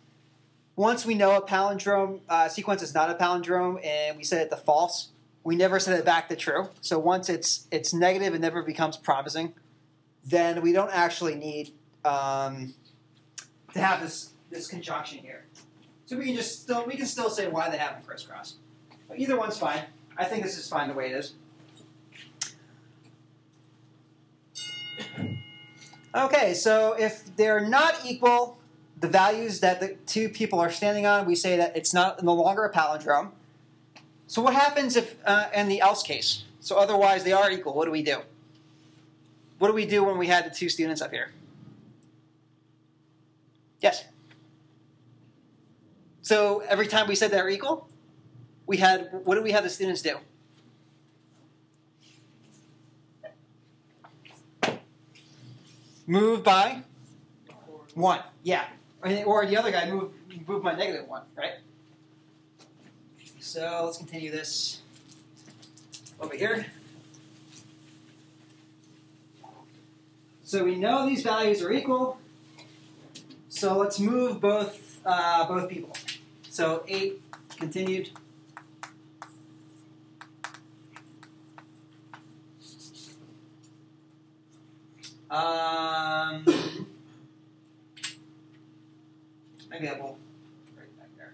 once we know a palindrome uh, sequence is not a palindrome and we set it to false, we never set it back to true. So once it's it's negative and never becomes promising, then we don't actually need Um, to have this this conjunction here, so we can just still we can still say why they haven't crisscrossed. But either one's fine. I think this is fine the way it is. Okay, so if they're not equal, the values that the two people are standing on, we say that it's not no longer a palindrome. So what happens if uh, in the else case? So otherwise they are equal. What do we do? What do we do when we had the two students up here? Yes. So every time we said they're equal, we had, what do we have the students do? Move by one. Yeah. Or the other guy moved, moved by negative one, right? So let's continue this over here. So we know these values are equal. So let's move both uh, both people. So eight continued. Um, maybe I will right back there.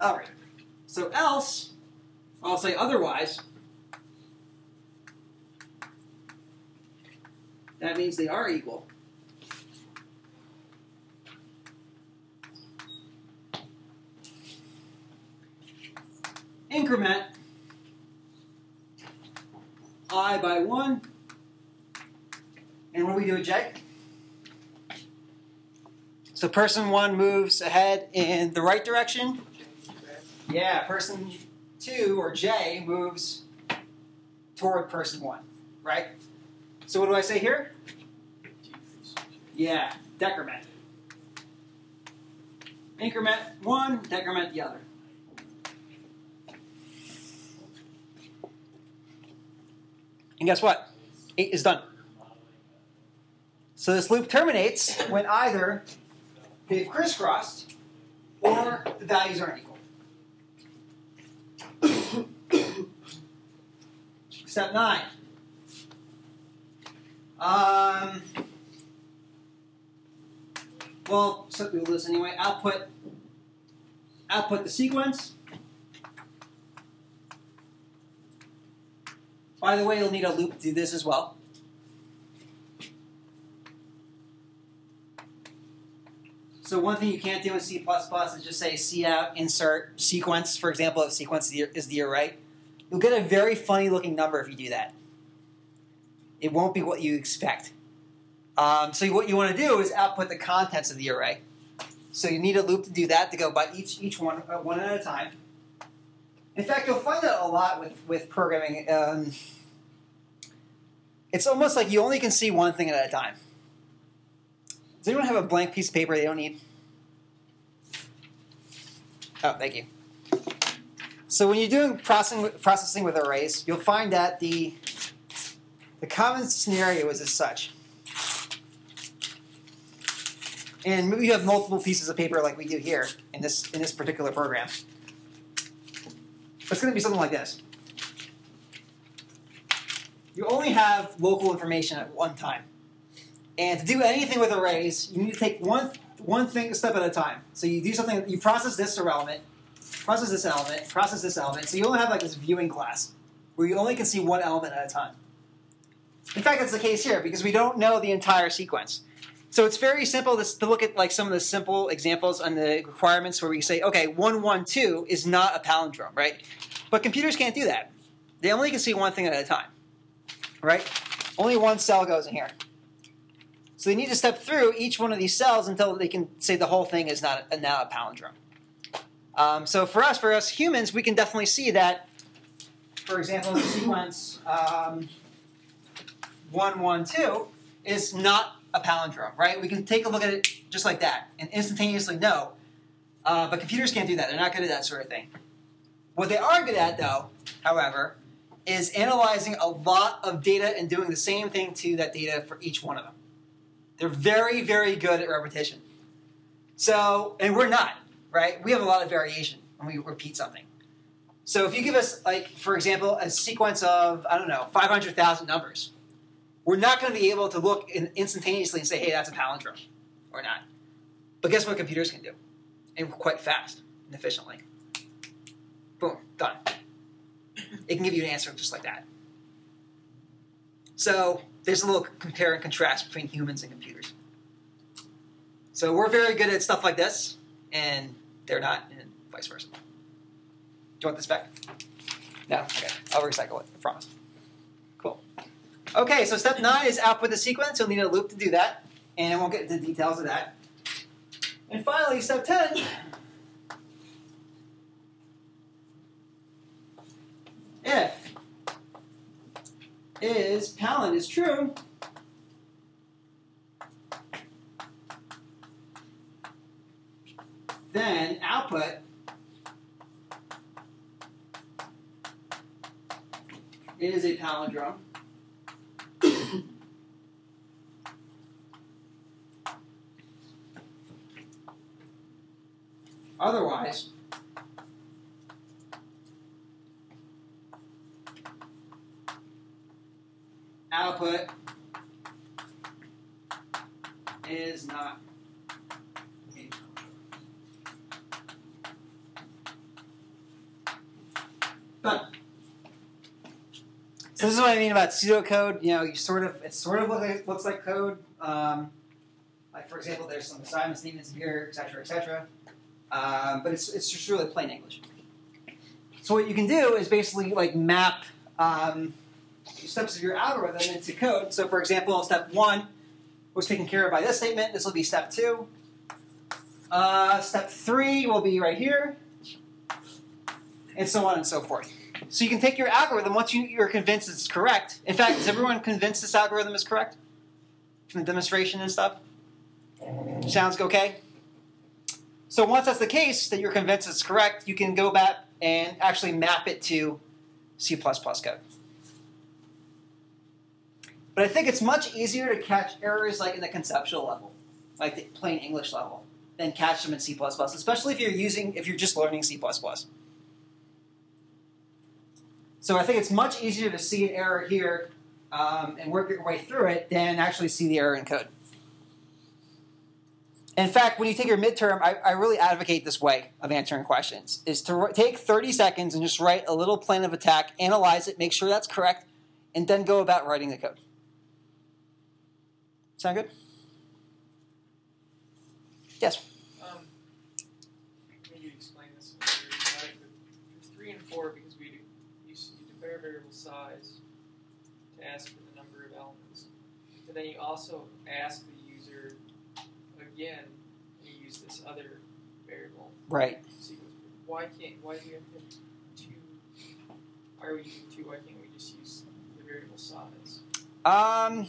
All right. So else, I'll say otherwise. That means they are equal. Increment I by one. And what do we do with J? So person one moves ahead in the right direction. Yeah, person two, or J, moves toward person one, right? So what do I say here? Yeah, decrement. Increment one, decrement the other. And guess what? Eight is done. So this loop terminates when either they've crisscrossed or the values aren't equal. Step nine. Um, well, so we'll do this anyway. Output, output the sequence. By the way, you'll need a loop to do this as well. So one thing you can't do in C plus plus is just say cout insert sequence, for example, if sequence is the array. You'll get a very funny looking number if you do that. It won't be what you expect. Um, so what you want to do is output the contents of the array. So you need a loop to do that, to go by each each one uh, one at a time. In fact, you'll find that a lot with with programming. Um, it's almost like you only can see one thing at a time. Does anyone have a blank piece of paper they don't need? Oh, thank you. So when you're doing processing processing with arrays, you'll find that the The common scenario is as such. And maybe you have multiple pieces of paper like we do here in this, in this particular program. It's going to be something like this. You only have local information at one time. And to do anything with arrays, you need to take one, one thing step at a time. So you do something, you process this element, process this element, process this element. So you only have like this viewing class where you only can see one element at a time. In fact, that's the case here because we don't know the entire sequence. So it's very simple to, to look at like some of the simple examples on the requirements where we say, okay, one one two is not a palindrome, right? But computers can't do that. They only can see one thing at a time, right? Only one cell goes in here. So they need to step through each one of these cells until they can say the whole thing is not a, not a palindrome. Um, so for us, for us humans, we can definitely see that, for example, the sequence um, one one two is not a palindrome, right? We can take a look at it just like that and instantaneously know. Uh, but computers can't do that. They're not good at that sort of thing. What they are good at, though, however, is analyzing a lot of data and doing the same thing to that data for each one of them. They're very, very good at repetition. So, and we're not, right? We have a lot of variation when we repeat something. So if you give us, like, for example, a sequence of, I don't know, five hundred thousand numbers, we're not going to be able to look in instantaneously and say, hey, that's a palindrome or not. But guess what computers can do? And quite fast and efficiently. Boom, done. It can give you an answer just like that. So there's a little compare and contrast between humans and computers. So we're very good at stuff like this, and they're not, and vice versa. Do you want this back? No? Okay. I'll recycle it. I promise. Cool. Okay, so step nine is output the sequence. You'll need a loop to do that, and I won't get into the details of that. And finally, step ten if is palin is true, then output is a palindrome. Otherwise, output is not a palindrome. But so this is what I mean about pseudocode. You know, you sort of it sort of looks, looks like code. Um, like for example, there's some assignment statements here, et cetera, et cetera. Um, but it's it's just really plain English. So what you can do is basically like map um, steps of your algorithm into code. So for example, step one was taken care of by this statement. This will be step two. Uh, step three will be right here, and so on and so forth. So you can take your algorithm once you, you're convinced it's correct. In fact, is everyone convinced this algorithm is correct from the demonstration and stuff? Sounds okay? So once that's the case, that you're convinced it's correct, you can go back and actually map it to C plus plus code. But I think it's much easier to catch errors like in the conceptual level, like the plain English level, than catch them in C plus plus, especially if you're using, if you're just learning C plus plus. So I think it's much easier to see an error here um, and work your way through it than actually see the error in code. In fact, when you take your midterm, I, I really advocate this way of answering questions, is to take thirty seconds and just write a little plan of attack, analyze it, make sure that's correct, and then go about writing the code. Sound good? Yes? Um, can you explain this? For three and four, because we do, you, you declare variable size to ask for the number of elements, but then you also ask the user again, and you use this other variable. Right. So why can't, why do you have to, two, why are we using two, why can't we just use the variable size? Um.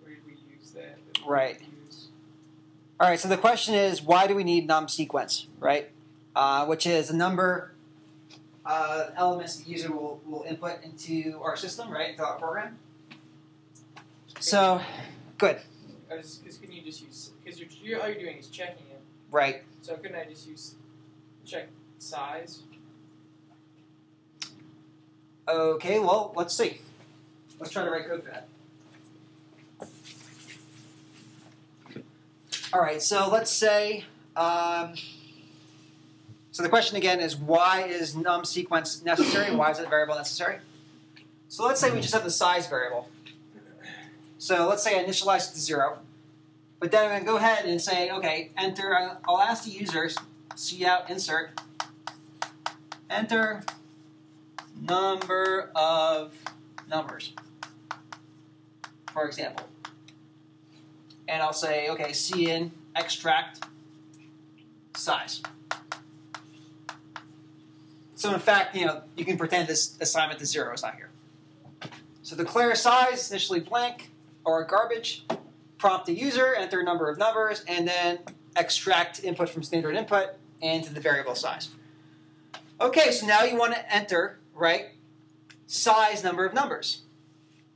Where did we use that? that right. Use? All right, so the question is, why do we need num sequence, right? Uh, which is a number uh, elements the user will, will input into our system, right, into our program. So, good. I was, cause couldn't you just use, because you're, you're, all you're doing is checking it. Right. So couldn't I just use check size? Okay, well, let's see. Let's try to write code for that. All right, so let's say, um, so the question again is, why is num sequence necessary? Why is that variable necessary? So let's say we just have the size variable. So let's say I initialize it to zero. But then I'm going to go ahead and say, okay, enter, I'll ask the user, cout insert, enter number of numbers, for example. And I'll say, okay, cin extract size. So in fact, you know, you can pretend this assignment to zero is not here. So declare size, initially blank, or garbage, prompt the user, enter a number of numbers, and then extract input from standard input into the variable size. Okay, so now you want to enter, right, size number of numbers.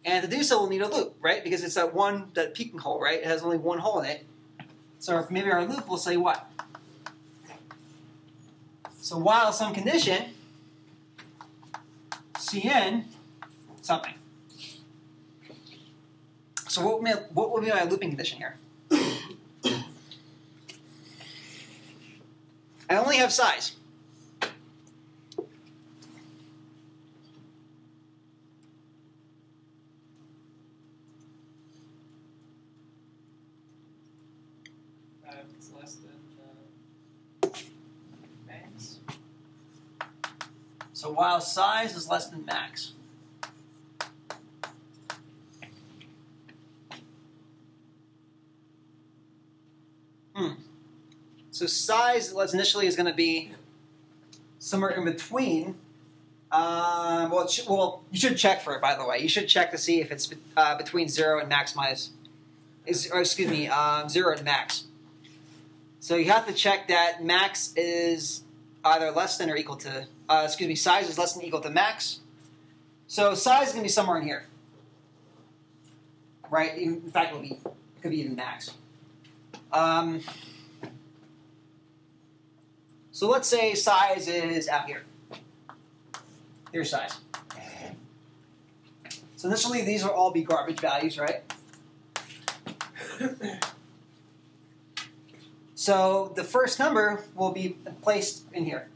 And to do so, we'll need a loop, right, because it's that one, that peeking hole, right? It has only one hole in it. So maybe our loop will say what? So while some condition, cn, something. So what would, my, what would be my looping condition here? I only have size. Uh, if it's less than uh, max. So while size is less than max. So size, let's initially, is going to be somewhere in between. Uh, well, it should, well, you should check for it, by the way. You should check to see if it's uh, between zero and max minus, is, or excuse me, um, zero and max. So you have to check that max is either less than or equal to, uh, excuse me, size is less than or equal to max. So size is going to be somewhere in here, right? In fact, it'll be, it could be even max. Um... So let's say size is out here. Here's size. So initially, these will all be garbage values, right? So the first number will be placed in here.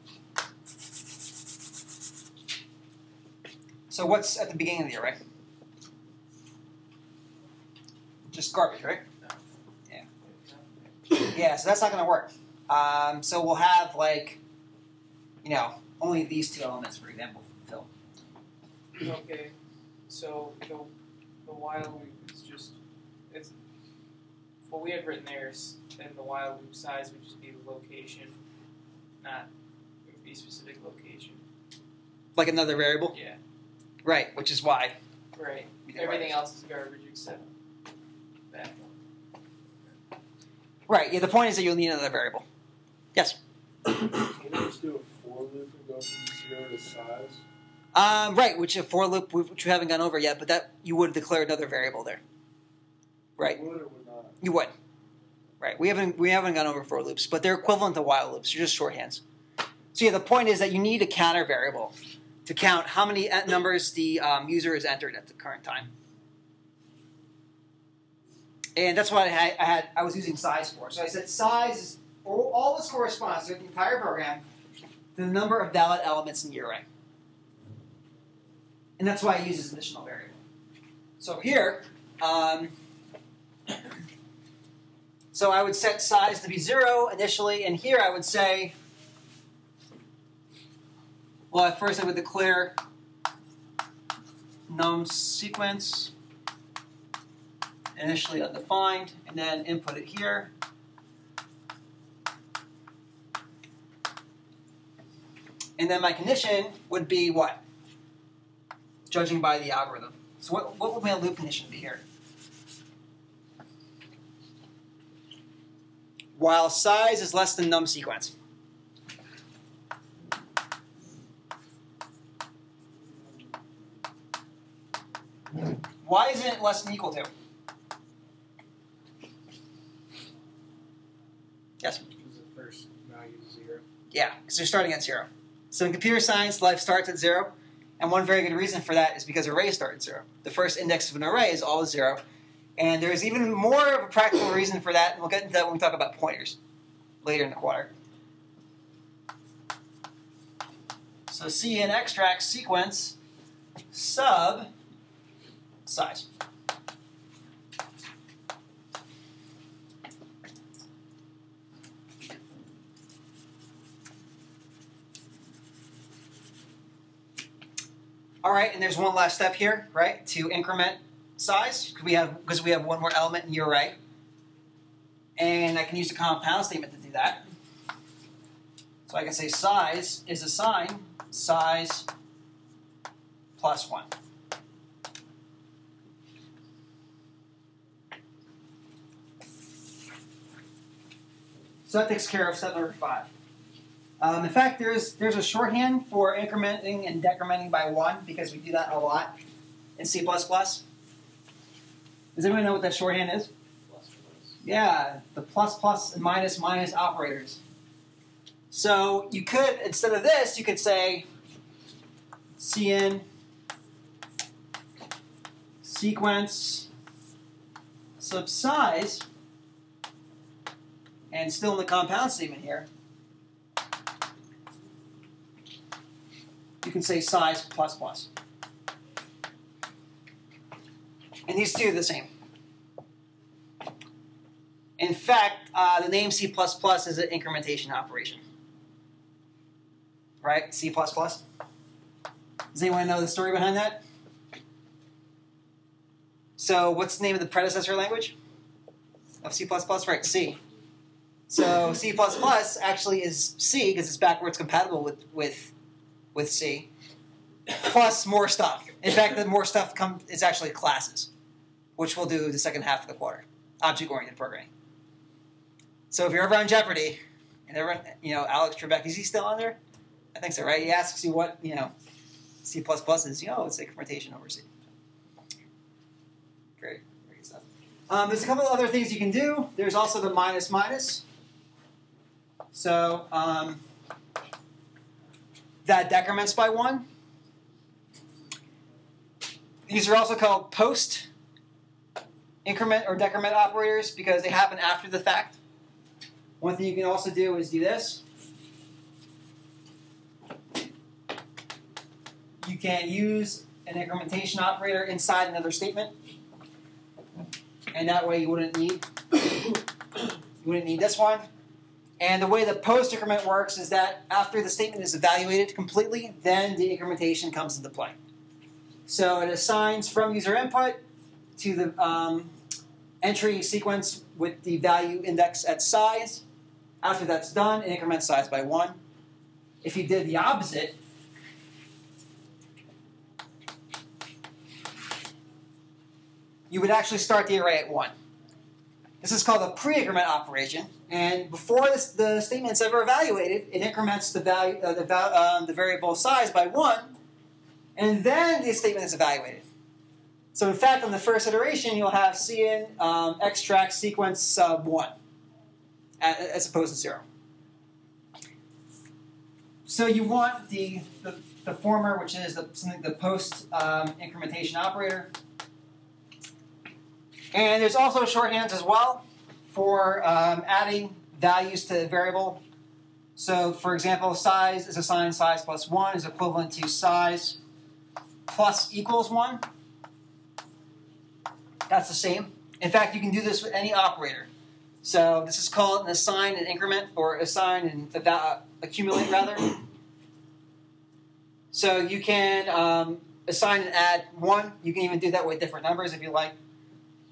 So what's at the beginning of the array? Just garbage, right? Yeah. Yeah, so that's not going to work. Um, so we'll have, like, you know, only these two elements, for example, Phil. Okay, so the, the while loop is just, it's, what we had written there is, then the while loop size would just be the location, not, it would be a specific location. Like another variable? Yeah. Right, which is why. Right, everything else is garbage except that one. Right, yeah, the point is that you'll need another variable. Yes? Can we just do a for loop and go from zero to size? Um, right, which a for loop, which we haven't gone over yet, but that you would declare another variable there. Right? You would or would not? You would. Right. We haven't we haven't gone over for loops, but they're equivalent to while loops. They're just shorthands. So yeah, the point is that you need a counter variable to count how many numbers the um, user has entered at the current time. And that's what I had, I had. I was using size for. So I said size is... all this corresponds to the entire program to the number of valid elements in the array. And that's why I use this additional variable. So here, um, so I would set size to be zero initially, and here I would say, well, at first I would declare num sequence, initially undefined, and then input it here. And then my condition would be what? Judging by the algorithm. So what, what would my loop condition be here? While size is less than num sequence. Why isn't it less than equal to? Yes? Because the first value is zero. Yeah, because you're starting at zero. So in computer science, life starts at zero. And one very good reason for that is because arrays start at zero. The first index of an array is always zero. And there is even more of a practical reason for that, and we'll get into that when we talk about pointers later in the quadrant. So C in extract sequence sub size. All right, and there's one last step here, right? To increment size, because we have because we have one more element in the array, and I can use the compound statement to do that. So I can say size is assigned size plus one. So that takes care of step number five. Um, in fact, there's there's a shorthand for incrementing and decrementing by one, because we do that a lot in C plus plus. Does anyone know what that shorthand is? Plus, plus. Yeah, the plus plus and minus minus operators. So you could, instead of this, you could say C N sequence sub size, and still in the compound statement here, you can say size plus plus. And these two are the same. In fact, uh, the name C plus plus is an incrementation operation. Right? C plus plus. Does anyone know the story behind that? So what's the name of the predecessor language of C plus plus? Right, C. So C plus plus actually is C because it's backwards compatible with, with with C, plus more stuff. In fact, the more stuff comes is actually classes, which we'll do the second half of the quarter, object-oriented programming. So if you're ever on Jeopardy, and everyone, you know, Alex Trebek, is he still on there? I think so, right? He asks you what, you know, C plus plus is, you know, it's incrementation over C. Great, great stuff. Um, there's a couple of other things you can do. There's also the minus minus. So, um... that decrements by one. These are also called post increment or decrement operators because they happen after the fact. One thing you can also do is do this. You can use an incrementation operator inside another statement, and that way you wouldn't need you wouldn't need this one. And the way the post increment works is that after the statement is evaluated completely, then the incrementation comes into play. So it assigns from user input to the um, entry sequence with the value index at size. After that's done, it increments size by one. If you did the opposite, you would actually start the array at one. This is called a pre-increment operation, and before this, the statement's ever evaluated, it increments the value, uh, the, val um, the variable size by one, and then the statement is evaluated. So in fact, on the first iteration, you'll have C N um, extract sequence sub one, as opposed to zero. So you want the, the, the former, which is the, the post um, incrementation operator. And there's also shorthands as well for um, adding values to the variable. So, for example, size is assigned size plus one is equivalent to size plus equals one. That's the same. In fact, you can do this with any operator. So this is called an assign and increment, or assign and uh, accumulate, rather. So you can um, assign and add one. You can even do that with different numbers if you like.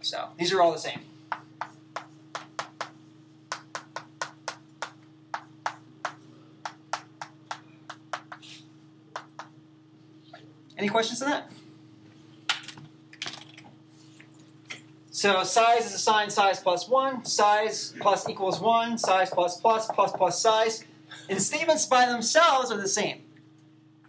So these are all the same. Any questions on that? So size is assigned size plus one, size plus equals one, size plus plus, plus plus size. And statements by themselves are the same.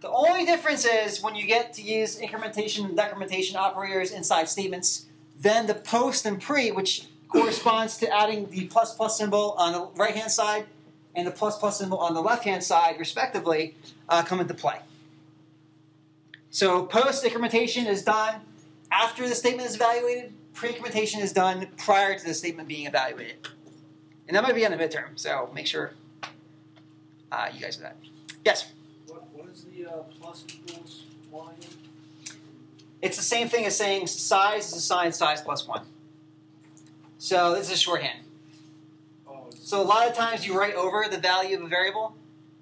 The only difference is when you get to use incrementation and decrementation operators inside statements, then the post and pre, which corresponds to adding the plus plus symbol on the right-hand side and the plus plus symbol on the left-hand side, respectively, uh, come into play. So post incrementation is done after the statement is evaluated. Pre-incrementation is done prior to the statement being evaluated. And that might be on the midterm, so make sure uh, you guys do that. Yes? What, what is the uh, plus equals one? It's the same thing as saying size is assigned size plus one. So this is shorthand. Oh, so a lot of times you write over the value of a variable.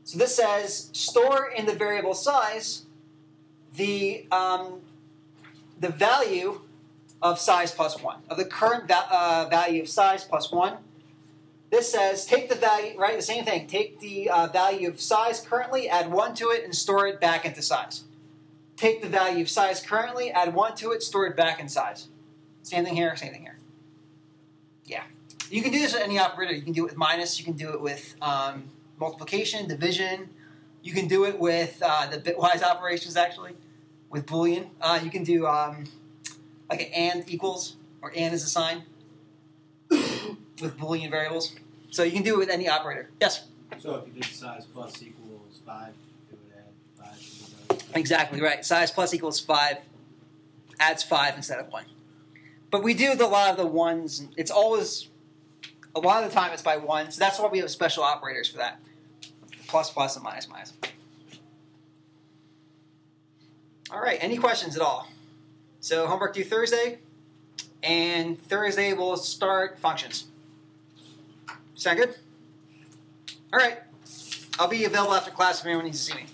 So this says store in the variable size the, um, the value of size plus one, of the current va uh, value of size plus one. This says take the value, right, the same thing, take the uh, value of size currently, add one to it, and store it back into size. Take the value of size currently, add one to it, store it back in size. Same thing here, same thing here. Yeah. You can do this with any operator. You can do it with minus, you can do it with um, multiplication, division. You can do it with uh, the bitwise operations, actually, with Boolean. Uh, you can do um, like an and equals, or and is a sign, with Boolean variables. So you can do it with any operator. Yes? So if you did size plus equals five, it would add five to the value. Exactly right. Size plus equals five adds five instead of one. But we do a lot of the ones. It's always, a lot of the time it's by one. So that's why we have special operators for that. Plus, plus, and minus, minus. All right. Any questions at all? So homework due Thursday. And Thursday we'll start functions. Sound good? All right. I'll be available after class if anyone needs to see me.